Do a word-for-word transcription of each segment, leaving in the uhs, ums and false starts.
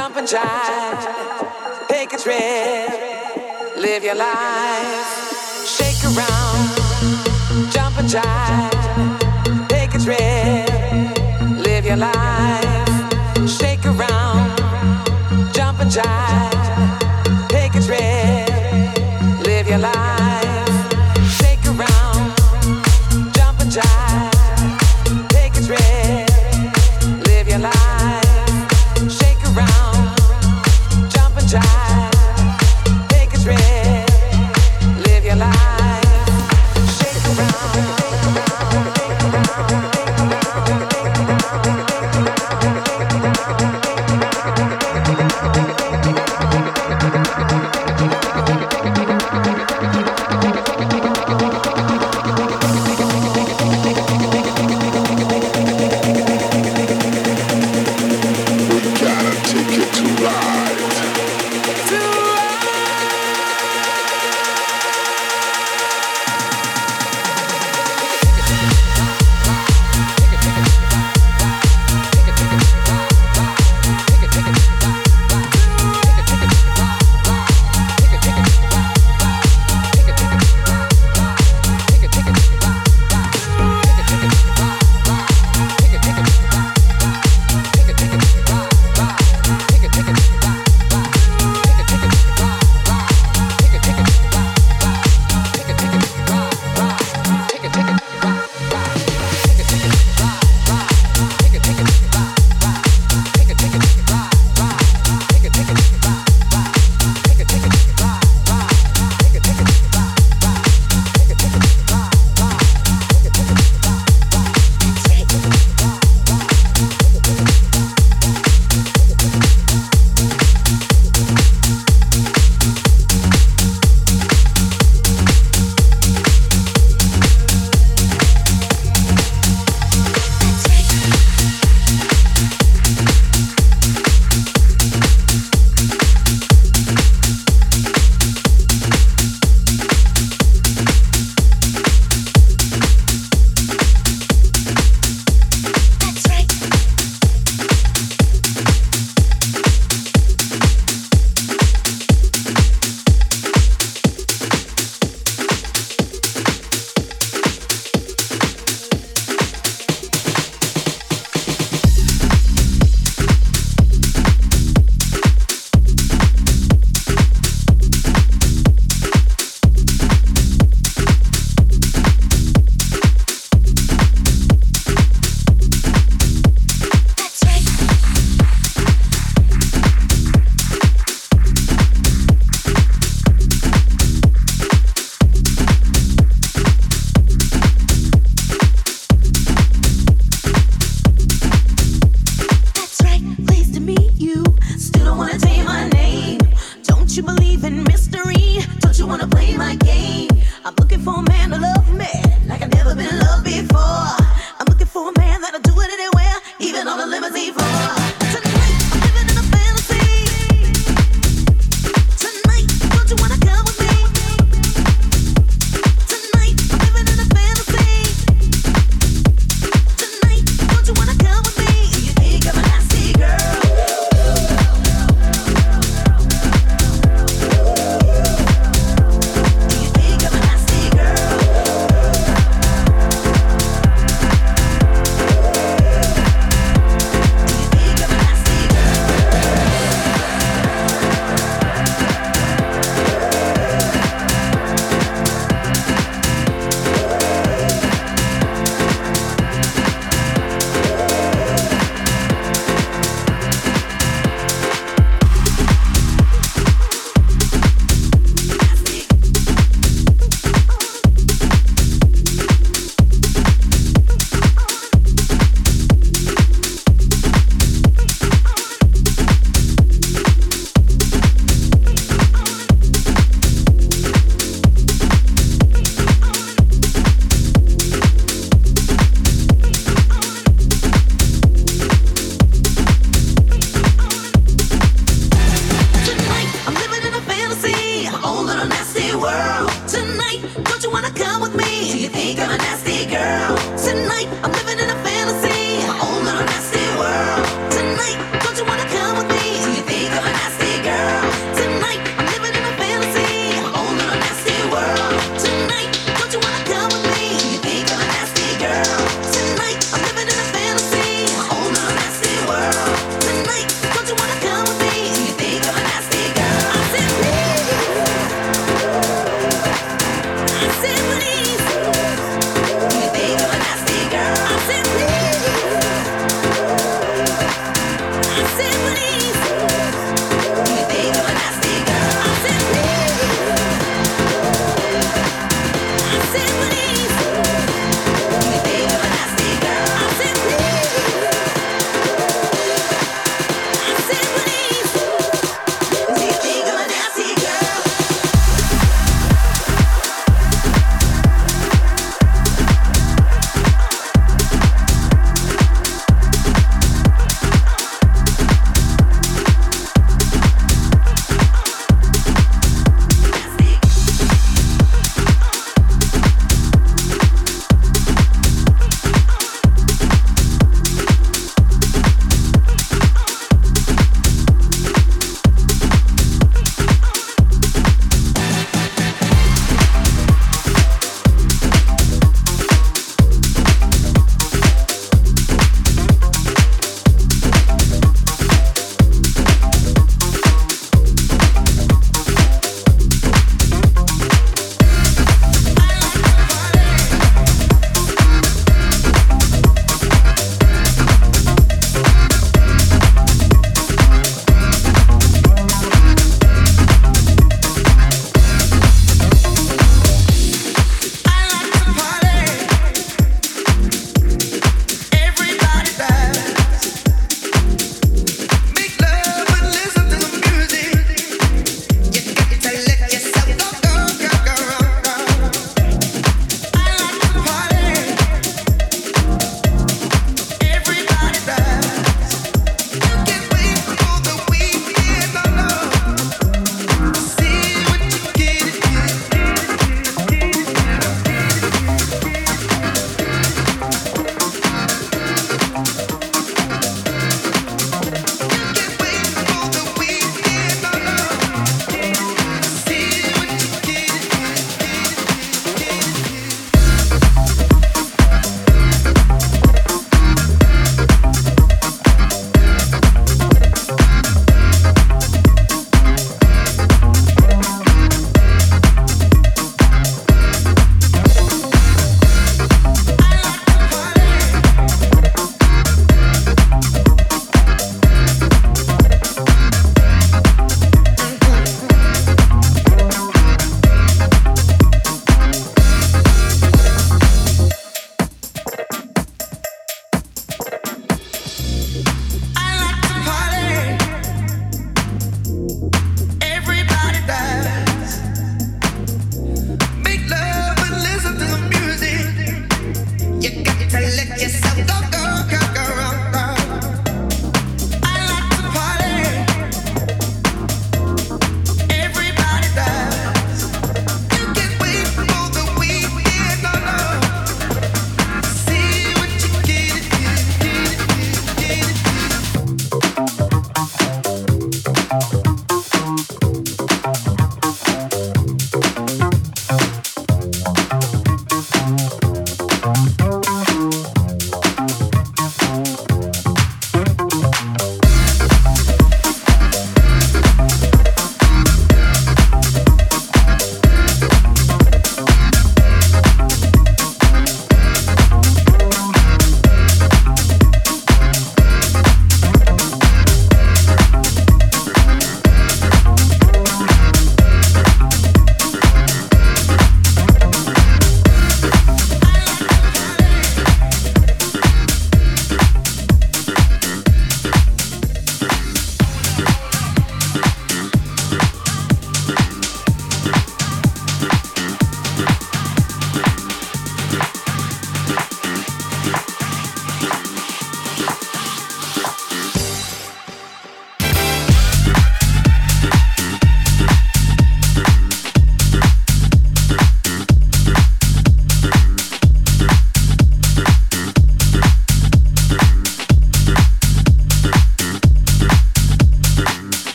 Jump and jive, take a trip, live your life, shake around, jump and jive, take a trip, live your life, shake around, jump and jive, take a trip, live your life.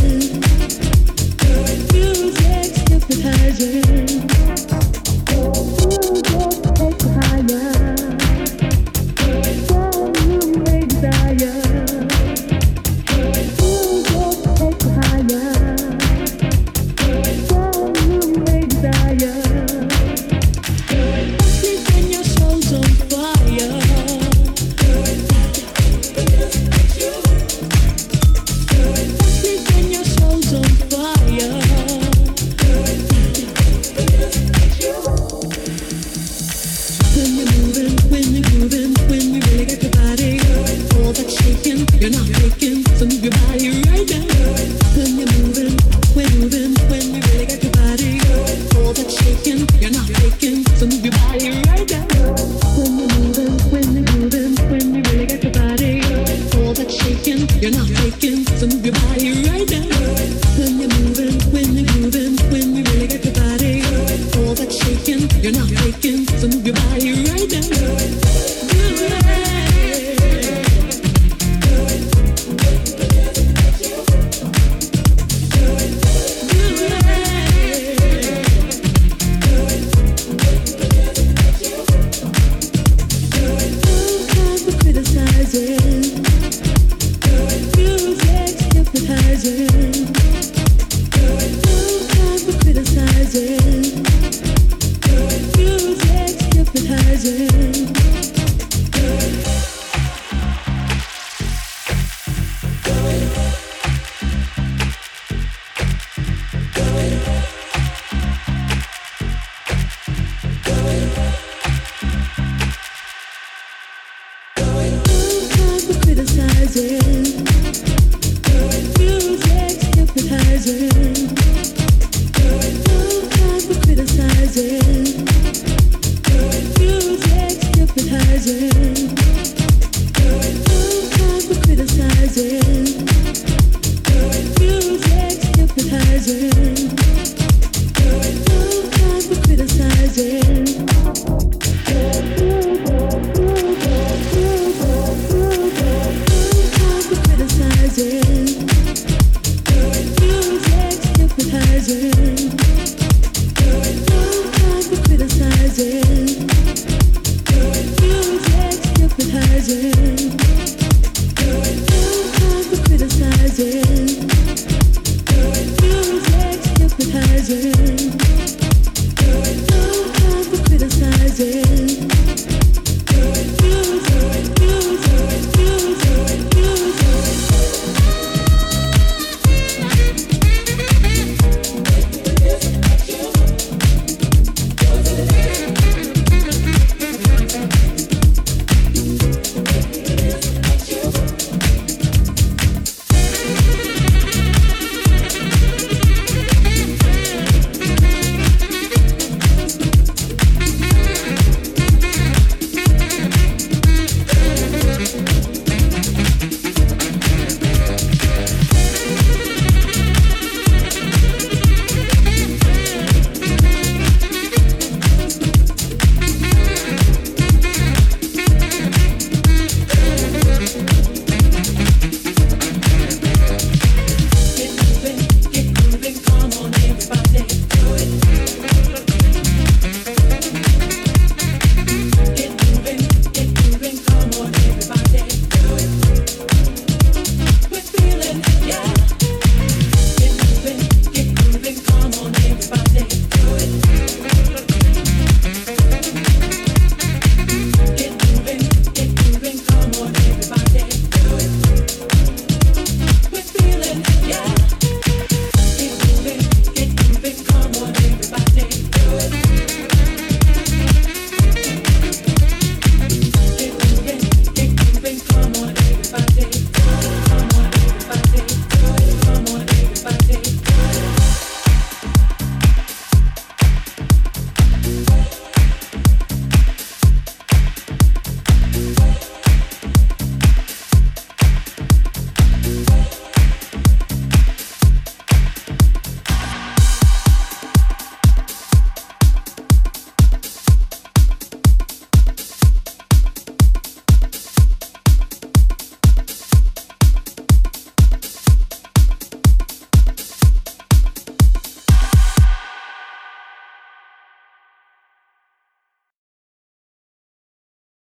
Music hypnotizing.